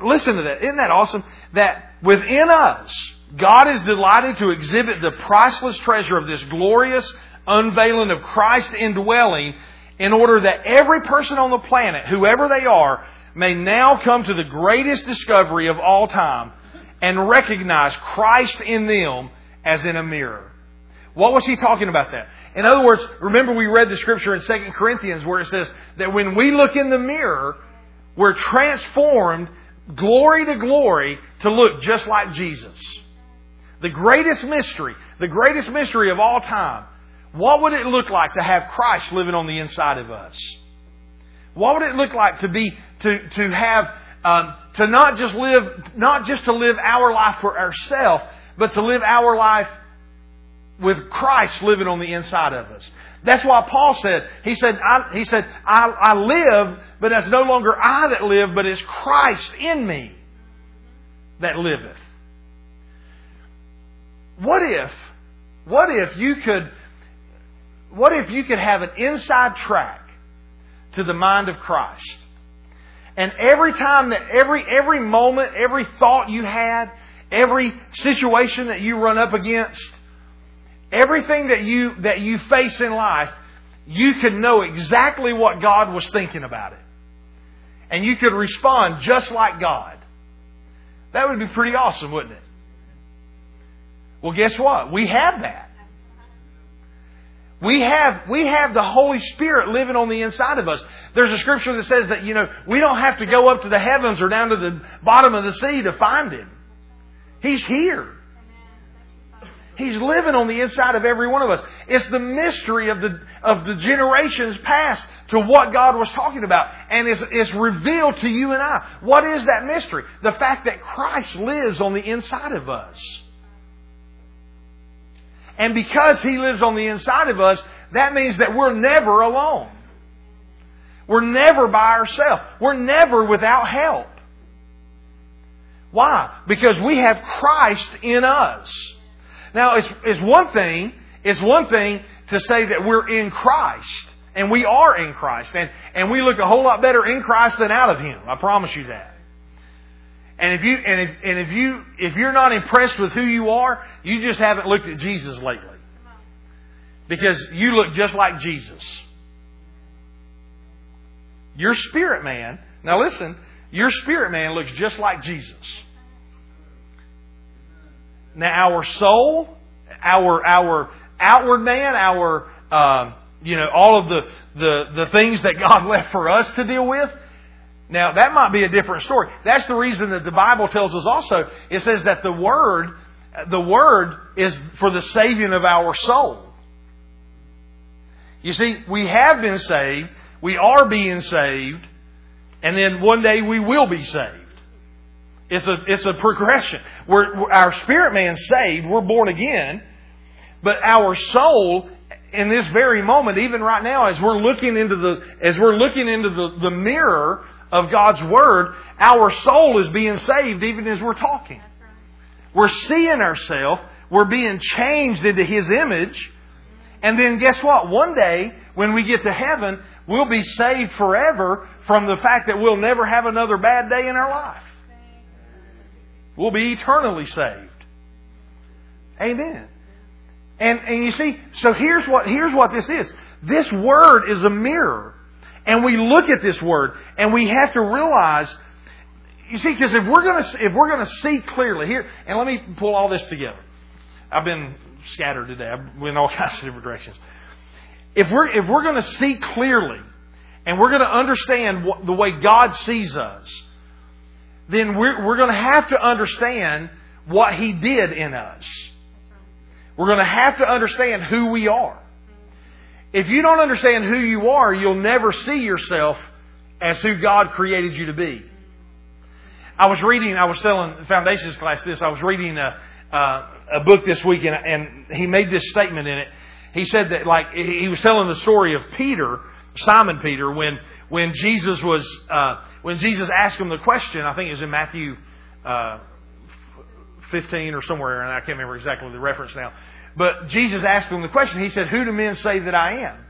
Listen to that. Isn't that awesome? That within us, God is delighted to exhibit the priceless treasure of this glorious unveiling of Christ indwelling in order that every person on the planet, whoever they are, may now come to the greatest discovery of all time and recognize Christ in them as in a mirror. What was he talking about that? In other words, remember we read the scripture in 2 Corinthians where it says that when we look in the mirror, we're transformed glory to glory to look just like Jesus. The greatest mystery of all time. What would it look like to have Christ living on the inside of us? What would it look like to not just live our life for ourselves, but to live our life with Christ living on the inside of us? That's why Paul said, he said, I live, but it's no longer I that live, but it's Christ in me that liveth. What if you could have an inside track to the mind of Christ? And every time that every moment, every thought you had, every situation that you run up against, everything that you face in life, you could know exactly what God was thinking about it. And you could respond just like God. That would be pretty awesome, wouldn't it? Well, guess what? We have that. We have the Holy Spirit living on the inside of us. There's a scripture that says that, we don't have to go up to the heavens or down to the bottom of the sea to find Him. He's here. He's living on the inside of every one of us. It's the mystery of the generations past to what God was talking about. And it's revealed to you and I. What is that mystery? The fact that Christ lives on the inside of us. And because He lives on the inside of us, that means that we're never alone. We're never by ourselves. We're never without help. Why? Because we have Christ in us. Now, it's one thing to say that we're in Christ, and we are in Christ, and we look a whole lot better in Christ than out of Him. I promise you that. And if you're not impressed with who you are, you just haven't looked at Jesus lately. Because you look just like Jesus. Your spirit man, now listen, your spirit man looks just like Jesus. Now our soul, our outward man, all of the things that God left for us to deal with. Now, that might be a different story. That's the reason that the Bible tells us also, it says that the Word is for the saving of our soul. You see, we have been saved, we are being saved, and then one day we will be saved. It's a progression. Our spirit man's saved, we're born again, but our soul, in this very moment, even right now, as we're looking into the mirror of God's Word, our soul is being saved even as we're talking. We're seeing ourselves. We're being changed into His image. And then guess what? One day, when we get to heaven, we'll be saved forever from the fact that we'll never have another bad day in our life. We'll be eternally saved. Amen. And you see, so here's what this is. This Word is a mirror. And we look at this Word, and we have to realize, you see, because if we're going to see clearly here, and let me pull all this together. I've been scattered today. I've been in all kinds of different directions. If we're going to see clearly, and we're going to understand the way God sees us, then we're going to have to understand what He did in us. We're going to have to understand who we are. If you don't understand who you are, you'll never see yourself as who God created you to be. I was telling the Foundations class this. I was reading a book this week, and he made this statement in it. He said that, like, he was telling the story of Peter, Simon Peter, when Jesus was when Jesus asked him the question. I think it was in Matthew 15 or somewhere, and I can't remember exactly the reference now. But Jesus asked him the question. He said, "Who do men say that I am?"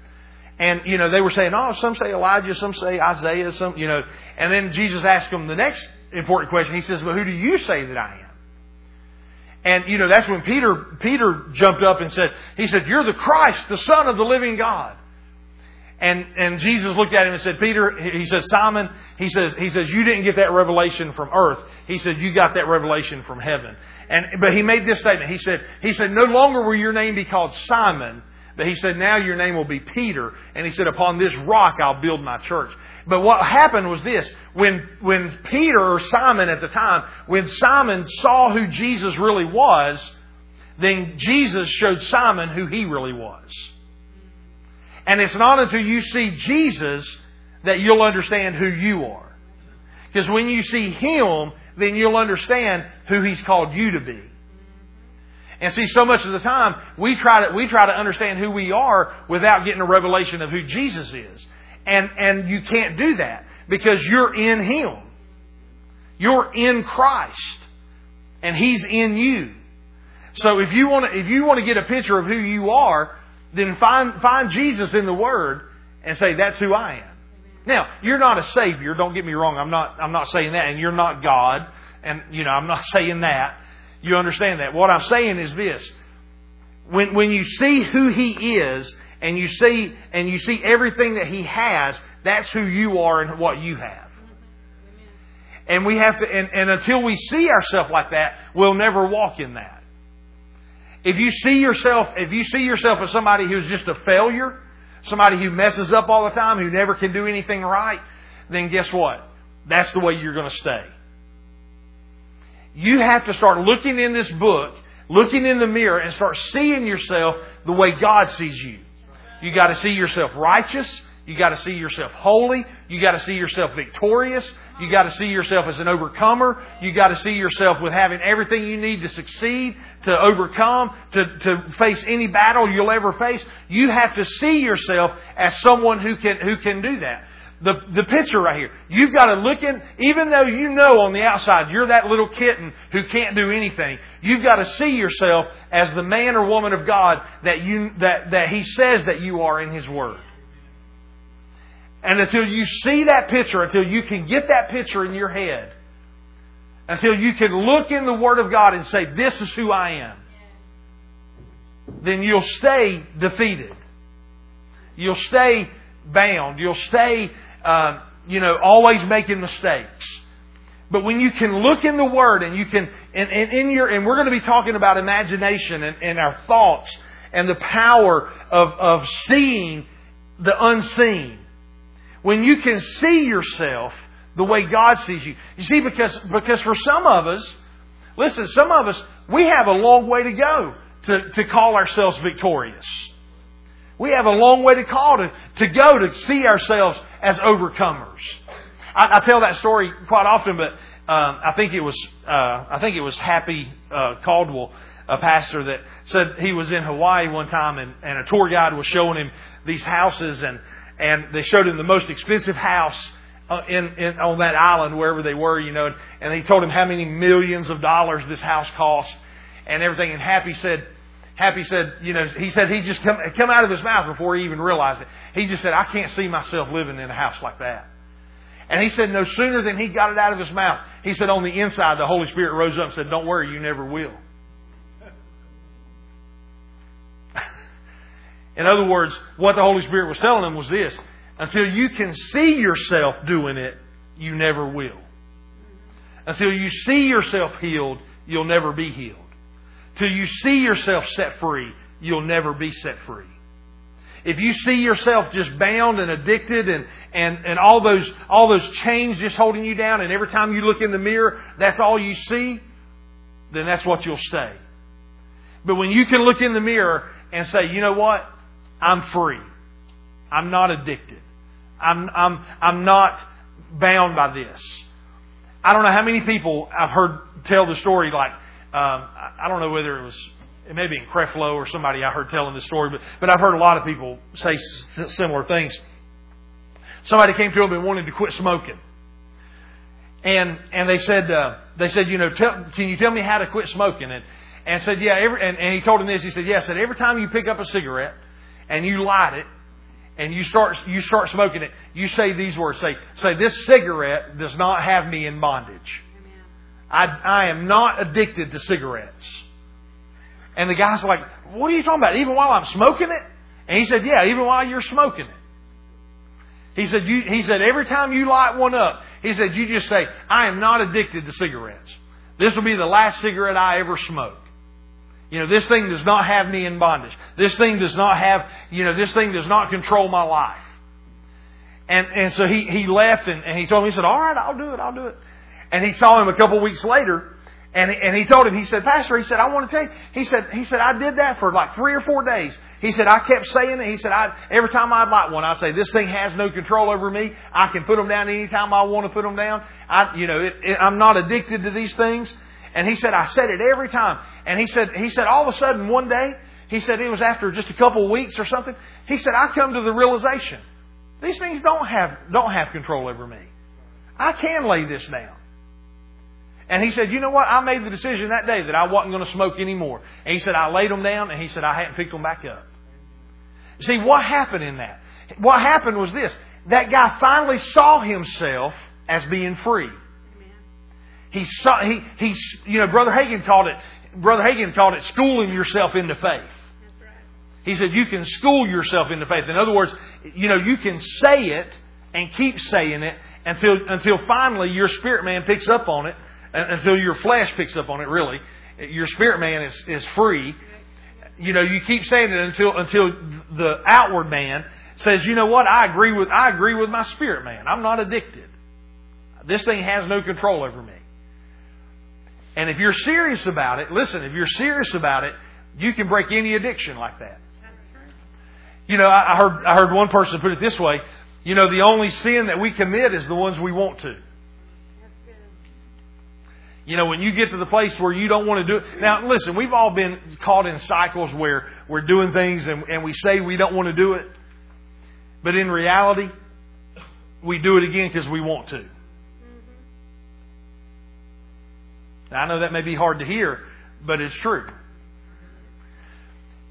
And, you know, they were saying, "Oh, some say Elijah, some say Isaiah, some, you know." And then Jesus asked them the next important question. He says, "Well, who do you say that I am?" And, you know, that's when Peter jumped up and said, he said, "You're the Christ, the Son of the living God." And Jesus looked at him and said, "Peter," he says, "Simon," he says, "you didn't get that revelation from earth." He said, "You got that revelation from heaven." But he made this statement. He said, "No longer will your name be called Simon, but," he said, "now your name will be Peter." And he said, "Upon this rock I'll build my church." But what happened was this. When Peter, or Simon at the time, when Simon saw who Jesus really was, then Jesus showed Simon who he really was. And it's not until you see Jesus that you'll understand who you are. Because when you see Him, then you'll understand who He's called you to be. And see, so much of the time, we try to understand who we are without getting a revelation of who Jesus is. And you can't do that because you're in Him. You're in Christ. And He's in you. So if you want to get a picture of who you are, then find Jesus in the Word and say, "That's who I am." Now, you're not a Savior, don't get me wrong, I'm not saying that, and you're not God, and, you know, I'm not saying that. You understand that. What I'm saying is this. When you see who He is, and you see everything that He has, that's who you are and what you have. And we have to, and until we see ourselves like that, we'll never walk in that. If you see yourself as somebody who's just a failure, somebody who messes up all the time, who never can do anything right, then guess what? That's the way you're going to stay. You have to start looking in this book, looking in the mirror, and start seeing yourself the way God sees you. You got to see yourself righteous. You got to see yourself holy. You got to see yourself victorious. You got to see yourself as an overcomer. You got to see yourself with having everything you need to succeed, to overcome, to face any battle you'll ever face. You have to see yourself as someone who can do that. The picture right here. You've got to look in, even though you know on the outside you're that little kitten who can't do anything, you've got to see yourself as the man or woman of God that He says that you are in His Word. And until you see that picture, until you can get that picture in your head, until you can look in the Word of God and say, "This is who I am," then you'll stay defeated. You'll stay bound. You'll stay, always making mistakes. But when you can look in the Word and you can, and we're going to be talking about imagination and our thoughts and the power of seeing the unseen. When you can see yourself the way God sees you. You see, because for some of us, listen, we have a long way to go to call ourselves victorious. We have a long way to go to see ourselves as overcomers. I tell that story quite often, but I think it was Happy Caldwell, a pastor, that said he was in Hawaii one time and a tour guide was showing him these houses and they showed him the most expensive house on that island, wherever they were, you know. And they told him how many millions of dollars this house cost and everything. And Happy said, you know, he said he just come out of his mouth before he even realized it. He just said, "I can't see myself living in a house like that." And he said no sooner than he got it out of his mouth, he said on the inside the Holy Spirit rose up and said, "Don't worry, you never will." In other words, what the Holy Spirit was telling him was this: until you can see yourself doing it, you never will. Until you see yourself healed, you'll never be healed. Till you see yourself set free, you'll never be set free. If you see yourself just bound and addicted and all those chains just holding you down, and every time you look in the mirror, that's all you see, then that's what you'll stay. But when you can look in the mirror and say, "You know what? I'm free. I'm not addicted. I'm not bound by this." I don't know how many people I've heard tell the story, like, I don't know whether it was, it may be in Creflo or somebody I heard telling the story, but I've heard a lot of people say similar things. Somebody came to them and wanted to quit smoking. And they said, you know, can you tell me how to quit smoking? And said, yeah, and he told him this. He said, yeah, I said, every time you pick up a cigarette and you light it and you start smoking it, you say these words, say, this cigarette does not have me in bondage. I am not addicted to cigarettes. And the guy's like, what are you talking about? Even while I'm smoking it? And he said, yeah, even while you're smoking it. He said, every time you light one up, he said, you just say, I am not addicted to cigarettes. This will be the last cigarette I ever smoke. You know, this thing does not have me in bondage. This thing does not have, you know, this thing does not control my life. And so he left and he told me, he said, all right, I'll do it. And he saw him a couple weeks later and he told him, he said, Pastor, he said, I want to tell you, he said, I did that for like 3 or 4 days. He said, I kept saying it. He said, every time I'd light one, I'd say, this thing has no control over me. I can put them down anytime I want to put them down. I'm not addicted to these things. And he said, I said it every time. And he said, all of a sudden one day, he said, it was after just a couple of weeks or something. He said, I come to the realization, these things don't have control over me. I can lay this down. And he said, you know what? I made the decision that day that I wasn't going to smoke anymore. And he said, I laid them down, and he said, I hadn't picked them back up. See, what happened in that? What happened was this. That guy finally saw himself as being free. He saw, you know, Brother Hagin called it schooling yourself into faith. He said, you can school yourself into faith. In other words, you know, you can say it and keep saying it until finally your spirit man picks up on it. Until your flesh picks up on it, really. Your spirit man is free. You know, you keep saying it until the outward man says, you know what, I agree with my spirit man. I'm not addicted. This thing has no control over me. And if you're serious about it, listen, if you're serious about it, you can break any addiction like that. You know, I heard one person put it this way, you know, the only sin that we commit is the ones we want to. You know, when you get to the place where you don't want to do it. Now, listen, we've all been caught in cycles where we're doing things and we say we don't want to do it. But in reality, we do it again because we want to. Now, I know that may be hard to hear, but it's true.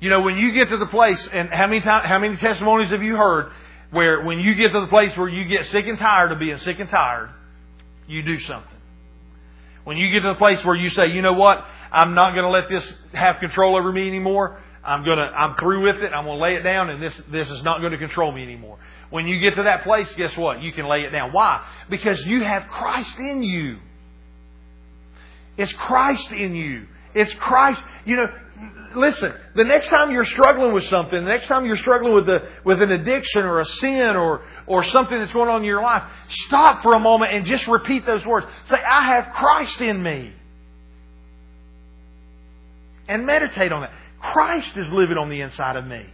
You know, when you get to the place, and how many testimonies have you heard where when you get to the place where you get sick and tired of being sick and tired, you do something. When you get to the place where you say, you know what, I'm not going to let this have control over me anymore. I'm through with it. I'm going to lay it down, and this is not going to control me anymore. When you get to that place, guess what? You can lay it down. Why? Because you have Christ in you. It's Christ in you. It's Christ. You know, listen, the next time you're struggling with something, the next time you're struggling with an addiction or a sin or something that's going on in your life, stop for a moment and just repeat those words. Say, I have Christ in me. And meditate on that. Christ is living on the inside of me.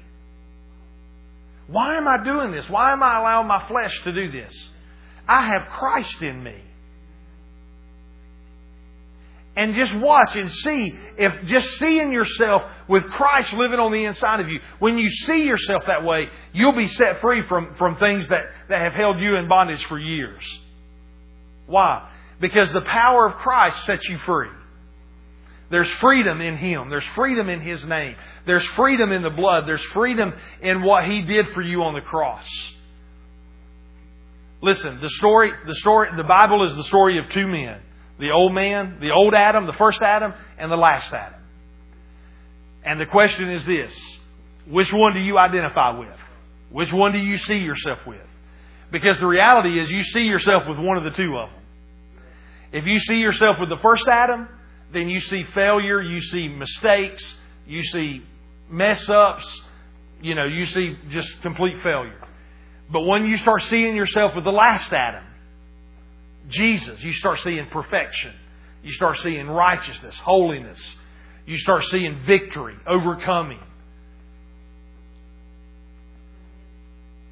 Why am I doing this? Why am I allowing my flesh to do this? I have Christ in me. And just watch and see if just seeing yourself with Christ living on the inside of you, when you see yourself that way, you'll be set free from things that have held you in bondage for years. Why? Because the power of Christ sets you free. There's freedom in Him. There's freedom in His name. There's freedom in the blood. There's freedom in what He did for you on the cross. Listen, the Bible is the story of two men. The old man, the old Adam, the first Adam, and the last Adam. And the question is this. Which one do you identify with? Which one do you see yourself with? Because the reality is you see yourself with one of the two of them. If you see yourself with the first Adam, then you see failure, you see mistakes, you see mess-ups, you know, you see just complete failure. But when you start seeing yourself with the last Adam, Jesus, you start seeing perfection. You start seeing righteousness, holiness. You start seeing victory, overcoming.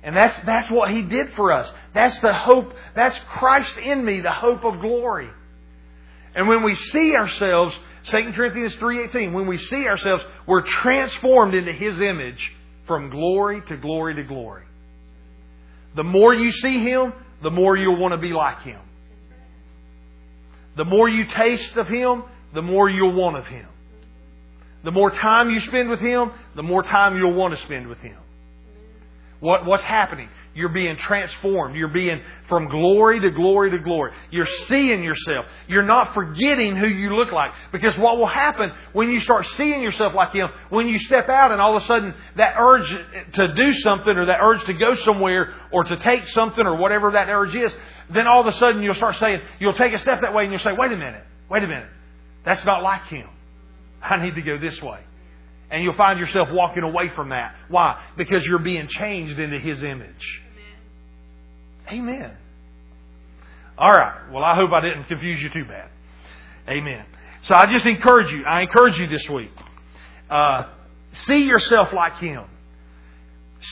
And that's what He did for us. That's the hope. That's Christ in me, the hope of glory. And when we see ourselves, 2 Corinthians 3:18, when we see ourselves, we're transformed into His image from glory to glory to glory. The more you see Him, the more you'll want to be like Him. The more you taste of Him, the more you'll want of Him. The more time you spend with Him, the more time you'll want to spend with Him. What's happening? You're being transformed. You're being from glory to glory to glory. You're seeing yourself. You're not forgetting who you look like. Because what will happen when you start seeing yourself like Him, when you step out and all of a sudden that urge to do something or that urge to go somewhere or to take something or whatever that urge is, then all of a sudden you'll start saying, you'll take a step that way and you'll say, wait a minute. That's not like Him. I need to go this way. And you'll find yourself walking away from that. Why? Because you're being changed into His image. Amen. Amen. All right. Well, I hope I didn't confuse you too bad. Amen. So I just encourage you. I encourage you this week. See yourself like Him.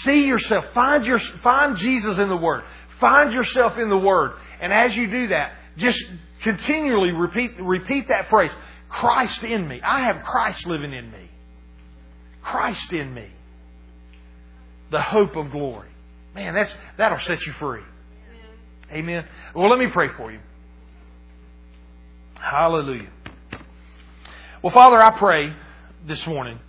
See yourself. Find Jesus in the Word. Find yourself in the Word. And as you do that, just continually repeat that phrase. Christ in me. I have Christ living in me. Christ in me, the hope of glory. Man, that'll set you free. Amen. Well, let me pray for you. Hallelujah. Well, Father, I pray this morning